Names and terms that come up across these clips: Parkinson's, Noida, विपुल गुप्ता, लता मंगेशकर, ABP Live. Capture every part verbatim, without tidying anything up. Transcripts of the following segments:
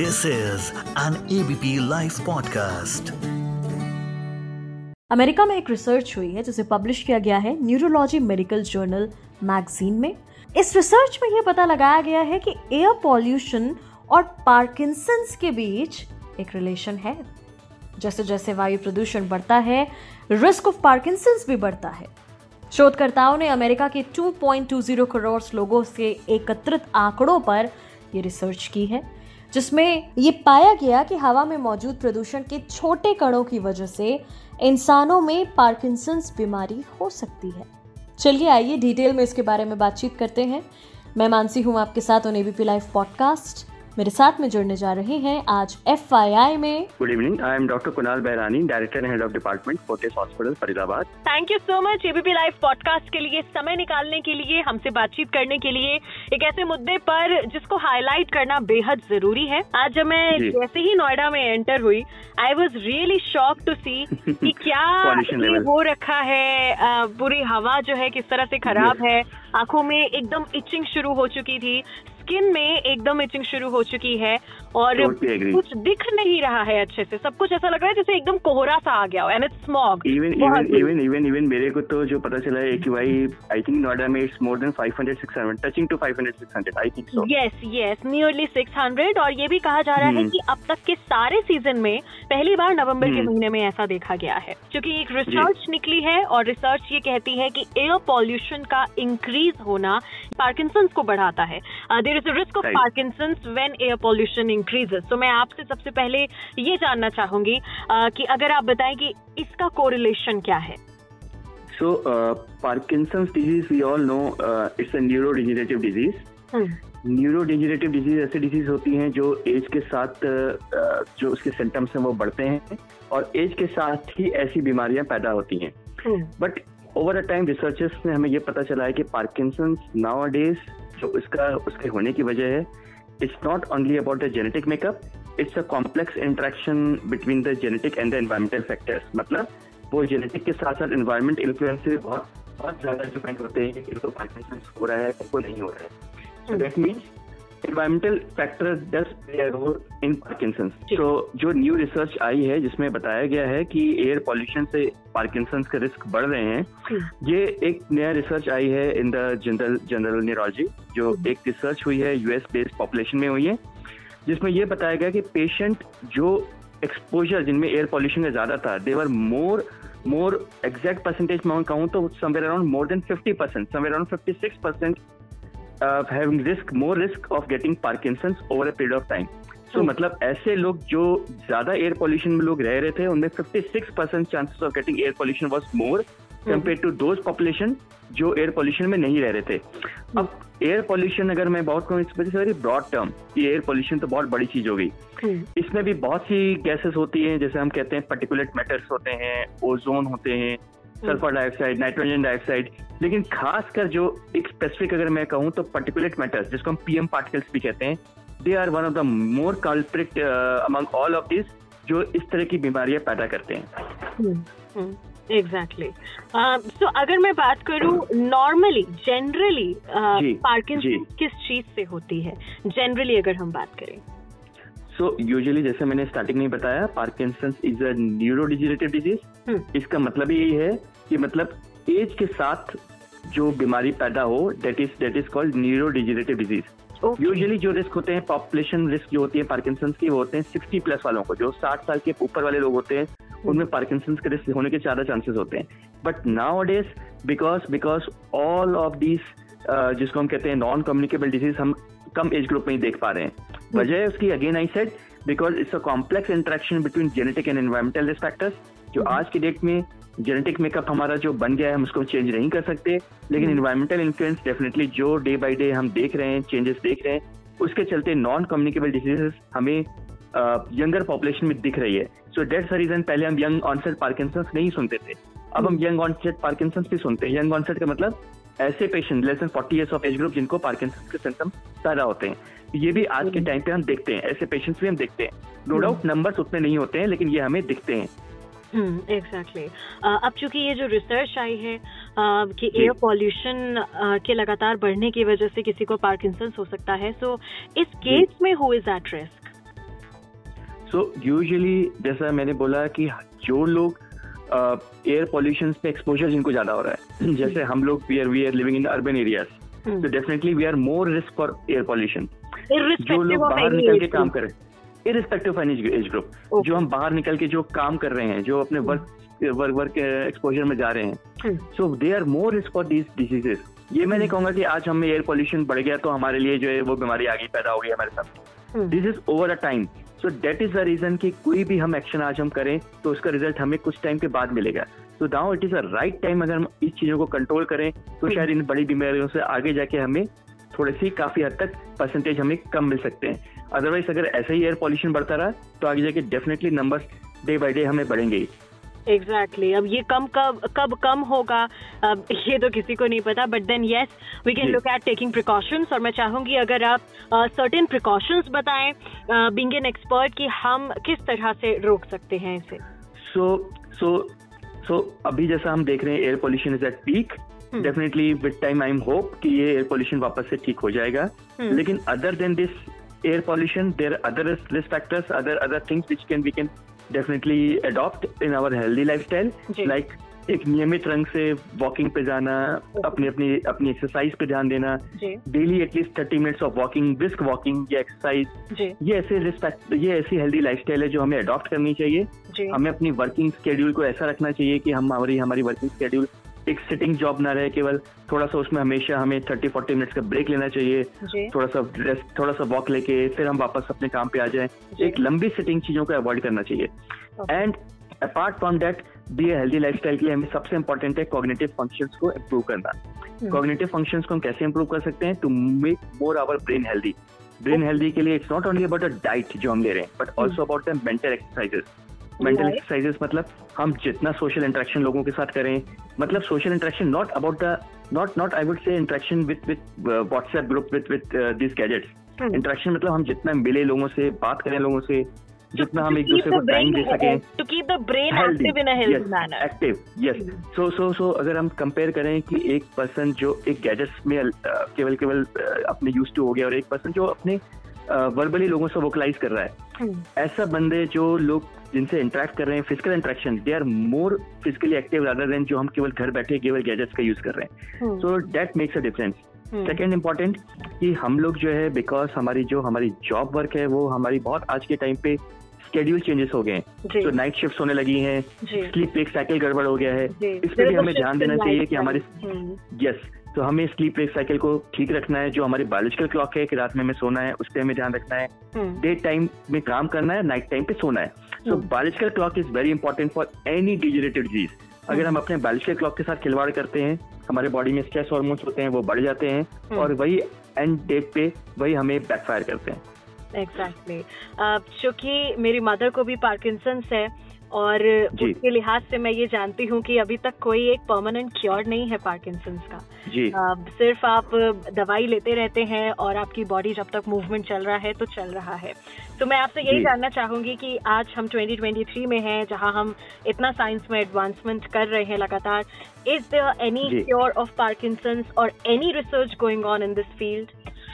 This is an ABP live podcast. America में एक research हुई है जिसे पब्लिश किया गया है न्यूरोलॉजी मेडिकल जर्नल मैगजीन में। इस रिसर्च में यह पता लगाया गया है कि एयर पॉल्यूशन और पार्किंसंस के बीच एक रिलेशन है। जैसे जैसे वायु प्रदूषण बढ़ता है, रिस्क ऑफ पार्किंसंस भी बढ़ता है। शोधकर्ताओं ने अमेरिका के दो पॉइंट दो शून्य करोड़ लोगों से एकत्रित आंकड़ों पर ये रिसर्च की है, जिसमें ये पाया गया कि हवा में मौजूद प्रदूषण के छोटे कणों की वजह से इंसानों में पार्किंसंस बीमारी हो सकती है। चलिए आइए डिटेल में इसके बारे में बातचीत करते हैं। मैं मानसी हूँ आपके साथ ऑन एबीपी लाइव पॉडकास्ट। मेरे साथ में जुड़ने जा रहे हैं आज एफ आई आई में। Good evening, I am doctor Kunal Bairani, director and head of department Fortis hospital Faridabad. Thank you so much ABP live podcast के लिए, समय निकालने के लिए, हमसे बातचीत करने के लिए एक ऐसे मुद्दे पर जिसको हाईलाइट करना बेहद जरूरी है। आज जब मैं जैसे ही नोएडा में एंटर हुई, I was really shock to see कि क्या हो रखा है। पूरी हवा जो है किस तरह से खराब है, आंखों में एकदम इचिंग शुरू हो चुकी थी, स्किन में एकदम इचिंग शुरू हो चुकी है और कुछ दिख नहीं रहा है अच्छे से। सब कुछ ऐसा लग रहा है जैसे एकदम कोहरा सा आ गया हो, and it's smog. Even even even even even मेरे को तो जो पता चला है कि भाई आई थिंक नोएडा में it's more than five hundred six hundred, touching to five hundred six hundred I think so. Yes yes, nearly six hundred. और ये भी कहा जा रहा है कि अब तक के सारे सीजन में पहली बार नवंबर के महीने में ऐसा देखा गया है, क्योंकि एक रिसर्च निकली है और रिसर्च ये कहती है कि एयर पॉल्यूशन का इंक्रीज होना पार्किंसंस को बढ़ाता है। There is a risk of Parkinson's when air pollution increases. तो मैं आपसे सबसे पहले ये जानना चाहूंगी uh, कि अगर आप बताएं कि इसका कोरिलेशन क्या है। So Parkinson's disease, we all know it's a neuro degenerative disease. Neuro degenerative disease ऐसे डिजीज होती हैं जो एज के साथ uh, जो उसके सिम्टम्स हैं वो बढ़ते हैं और एज के साथ ही ऐसी बीमारियां पैदा होती हैं। But over a time researchers ने हमें ये पता चला है कि पार्किंसंस नाउ डेज जो उसका उसके होने की वजह है, it's not only about the genetic makeup, it's a complex interaction between the genetic and the environmental factors. मतलब वो जेनेटिक के साथ साथ एनवायरमेंट इन्फ्लुएंस से बहुत बहुत ज्यादा डिपेंड होते हैं कि किसको पार्किंसंस हो रहा है, किसको नहीं हो रहा है। So that means environmental factor does play a role in Parkinson's. तो जो न्यू रिसर्च आई है जिसमें बताया गया है कि एयर पॉल्यूशन से पार्किंसंस के रिस्क बढ़ रहे हैं, ये एक नया रिसर्च आई है in the journal journal neurology. जो एक रिसर्च हुई है यूएस बेस्ड पॉपुलेशन में हुई है, जिसमें यह बताया गया कि पेशेंट जो एक्सपोजर जिनमें एयर पॉल्यूशन का ज्यादा था, देवर मोर मोर एग्जैक्ट परसेंटेज मैं कहूँ तो somewhere around more than fifty percent, somewhere around fifty six percent Uh, having risk, more risk of getting Parkinson's over a period of time. So, मतलब ऐसे लोग जो ज्यादा एयर पॉल्यूशन में लोग रह रहे थे, उनमें fifty six percent chances of getting air pollution was more compare to those population जो एयर पॉल्यूशन में नहीं रह रहे थे। अब एयर पॉल्यूशन अगर मैं बहुत कहूँ, इट्स वेरी ब्रॉड टर्म, ये एयर पॉल्यूशन तो बहुत बड़ी चीज हो गई। इसमें भी बहुत सी गैसेस होती हैं, जैसे हम कहते हैं पार्टिकुलेट मैटर्स होते हैं, ओजोन होते हैं, सल्फर डाइऑक्साइड, नाइट्रोजन डाइऑक्साइड। लेकिन खासकर जो एक स्पेसिफिक अगर मैं कहूँ तो पार्टिकुलेट मैटर्स, जिसको हम पीएम पार्टिकल्स भी कहते हैं, they are one of the more culprit among all of this, जो इस तरह की बीमारियां पैदा करते हैं। एग्जैक्टली। सो अगर मैं बात करूँ नॉर्मली, जनरली पार्किंसंस किस चीज से होती है, जनरली अगर हम बात करें? तो यूजुअली जैसे मैंने स्टार्टिंग में बताया, Parkinson's is a neurodegenerative disease. इसका मतलब यही है कि मतलब एज के साथ जो बीमारी पैदा हो, that is that is called neurodegenerative disease. Usually जो रिस्क होते हैं, पॉपुलेशन रिस्क जो होती है पार्किंसंस की, वो होते हैं सिक्सटी प्लस वालों को। जो साठ साल के ऊपर वाले लोग होते हैं, उनमें पार्किंसंस के रिस्क होने के ज्यादा चांसेस होते हैं। But nowadays because because all of this जिसको हम कहते हैं नॉन कम्युनिकेबल डिजीज, हम कम एज ग्रुप में ही देख पा रहे हैं। वजह उसकी again I said because it's a complex interaction between genetic and environmental risk factors. जो आज की डेट में जेनेटिक मेकअप हमारा जो बन गया है, हम उसको चेंज नहीं कर सकते, लेकिन एनवायरमेंटल इन्फ्लुएंस डेफिनेटली जो डे बाय डे हम देख रहे हैं, चेंजेस देख रहे हैं, उसके चलते नॉन कम्युनिकेबल डिजीजेस हमें यंगर पॉपुलेशन में दिख रही है। सो दैट्स द रीजन पहले हम यंग ऑनसेट पार्किंसंस नहीं सुनते थे, अब हम यंग ऑनसेट पार्किंसंस भी सुनते हैं। यंग ऑनसेट का मतलब ऐसे patient less than forty years of age group जिनको पार्किंसंस के सिम्टम्स पैदा होते हैं, ये भी आज के टाइम पे हम देखते हैं, ऐसे पेशेंट्स भी हम देखते हैं। नो डाउट नंबर्स उतने नहीं होते हैं, लेकिन ये हमें दिखते हैं। एग्जैक्टली। अब चूंकि ये जो रिसर्च आई है कि एयर पॉल्यूशन के लगातार बढ़ने की वजह से किसी को पार्किंसंस हो सकता है, सो इस केस में who is at risk? So usually जैसा मैंने बोला कि जो लोग एयर पॉल्यूशन पे एक्सपोजर जिनको ज्यादा हो रहा है, जैसे हम लोग we are we are living in urban areas, तो definitely we are more risk for air pollution. जो लोग बाहर निकल के काम करें irrespective of any age group, जो हम बाहर निकल के जो काम कर रहे हैं, जो अपने वर्क वर्क वर्क एक्सपोजर में जा रहे हैं, so they are more risk for these diseases. ये मैं नहीं कहूंगा कि आज हमें एयर पॉल्यूशन बढ़ गया तो हमारे लिए जो है वो बीमारी आगे पैदा हो गई हमारे सामने. This is over a time. So that is the reason कि कोई भी हम एक्शन आज हम करें तो उसका रिजल्ट हमें कुछ टाइम के बाद मिलेगा. So now it is a right time. अगर हम इस चीजों को कंट्रोल करें तो शायद इन बड़ी बीमारियों से आगे जाके हमें थोड़े सी काफी हद तक परसेंटेज हमें कम मिल सकते हैं. अदरवाइज अगर ऐसा ही एयर पॉल्यूशन बढ़ता रहा तो आगे जाके definitely numbers day by day हमें बढ़ेंगे ही. एग्जैक्टली. अब ये कम कब कब कम होगा अब ये तो किसी को नहीं पता, but then yes we can look at taking precautions. और मैं चाहूँगी अगर आप सर्टेन प्रिकॉशंस बताएं बीइंग एन एक्सपर्ट कि हम किस तरह से रोक सकते हैं इसे. सो सो सो अभी जैसा हम देख रहे हैं air pollution is at peak. Definitely with time I am hope कि ये एयर पॉल्यूशन वापस से ठीक हो जाएगा. hmm. लेकिन other than this air pollution there other risk factors, other other things which can we can definitely adopt in our healthy lifestyle. Like एक नियमित रंग से वॉकिंग पे जाना, अपने अपनी अपनी एक्सरसाइज पे ध्यान देना, daily at least thirty minutes of walking, brisk walking या एक्सरसाइज. ये ऐसे रिस्पेक्ट ये ऐसी हेल्दी लाइफस्टाइल है जो हमें अडॉप्ट करनी चाहिए. हमें अपनी वर्किंग स्केड्यूल को ऐसा रखना चाहिए कि हम हमारी हमारी वर्किंग स्केड्यूल एक सिटिंग जॉब ना रहे केवल. थोड़ा सा उसमें हमेशा हमें थर्टी फोर्टी मिनट्स का ब्रेक लेना चाहिए, थोड़ा सा रेस्ट, थोड़ा सा वॉक लेके फिर हम वापस अपने काम पे आ जाएं. एक लंबी सिटिंग चीजों को अवॉइड करना चाहिए. And apart from that be healthy lifestyle के लिए हमें सबसे इंपॉर्टेंट है कॉग्निटिव फंक्शंस को इंप्रूव करना. कॉग्निटिव फंक्शंस को हम कैसे इंप्रूव कर सकते हैं? To make more our brain healthy. Brain healthy के लिए it's not only about a diet जो हम ले रहे हैं, but also about the mental exercises. Mental exercises मतलब हम जितना सोशल इंटरेक्शन लोगों के साथ करें, मतलब social interaction not about the not not I would say interaction with with WhatsApp group with with this gadgets. Interaction मतलब हम जितना मिले लोगों से, बात करें लोगों से, जितना हम एक दूसरे को टाइम दे सकें to keep the brain active in a healthy manner. Active yes. So so so अगर हम कंपेयर करें कि एक पर्सन जो एक गैजेट्स में केवल केवल अपने यूज्ड टू हो गया और एक पर्सन जो अपने वर्बली लोगों से वोकलाइज कर रहा है, ऐसा बंदे जो लोग जिनसे इंटरेक्ट कर रहे हैं physical interaction, they are more physically active rather than जो हम केवल घर बैठे केवल गैजेट्स का यूज कर रहे हैं. So that makes a difference. Second important कि हम लोग जो है बिकॉज हमारी जो हमारी जॉब वर्क है वो हमारी बहुत आज के टाइम पे शेड्यूल चेंजेस हो गए हैं. तो नाइट शिफ्ट होने लगी हैं, स्लीप एक साइकिल गड़बड़ हो गया है. इस पर भी हमें ध्यान देना चाहिए कि हमारे यस तो हमें स्लीप रेट साइकिल को ठीक रखना है. जो हमारी बायोलॉजिकल क्लॉक है कि रात में हमें सोना है, उस पर हमें ध्यान रखना है. डे टाइम में काम करना है, नाइट टाइम पे सोना है. So biological clock is very important for any degenerative disease. अगर हम अपने बायोलॉजिकल क्लॉक के साथ खिलवाड़ करते हैं, हमारे बॉडी में स्ट्रेस हार्मोन्स होते हैं, वो बढ़ जाते हैं और वही एंड डेट पे वही हमें बैकफायर करते हैं. एग्जैक्टली. चूंकि मेरी मदर को भी पार्किंसंस है और उसके लिहाज से मैं ये जानती हूँ कि अभी तक कोई एक परमानेंट क्योर नहीं है पार्किंसंस का. जी. आ, सिर्फ आप दवाई लेते रहते हैं और आपकी बॉडी जब तक मूवमेंट चल रहा है तो चल रहा है. तो मैं आपसे यही जानना चाहूँगी कि आज हम ट्वेंटी ट्वेंटी थ्री में हैं जहाँ हम इतना साइंस में एडवांसमेंट कर रहे हैं लगातार, is there any cure of Parkinson's और any research going on in this field?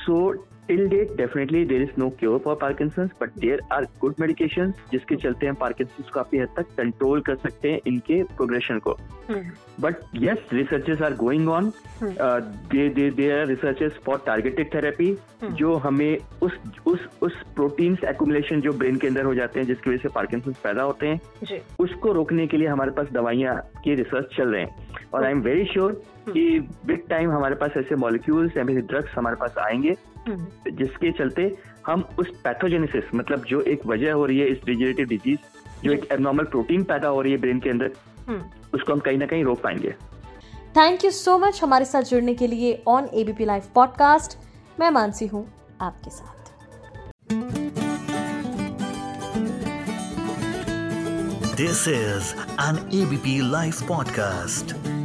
So Till date, definitely there is no cure for Parkinson's, but there are good medications जिसके चलते हम Parkinson's काफी हद तक कंट्रोल कर सकते हैं इनके प्रोग्रेशन को. But yes, researches are going on. They they they are researches for targeted therapy जो हमें उस उस उस प्रोटीन्स accumulation जो ब्रेन के अंदर हो जाते हैं जिसकी वजह से Parkinson's पैदा होते हैं, उसको रोकने के लिए हमारे पास दवाइयाँ के रिसर्च चल रहे हैं. और आई एम वेरी श्योर कि बिग टाइम हमारे पास ऐसे मॉलिक्यूल्स, ऐसे ड्रग्स हमारे पास आएंगे जिसके चलते हम उस पैथोजेनेसिस, मतलब जो एक वजह हो रही है इस डिजेनरेटिव डिजीज, जो एक एब्नॉर्मल प्रोटीन पैदा हो रही है ब्रेन के अंदर, उसको हम कहीं ना कहीं रोक पाएंगे. थैंक यू सो मच हमारे साथ जुड़ने के लिए ऑन एबीपी लाइव पॉडकास्ट. मैं मानसी हूँ आपके साथ. This is an ABP live podcast.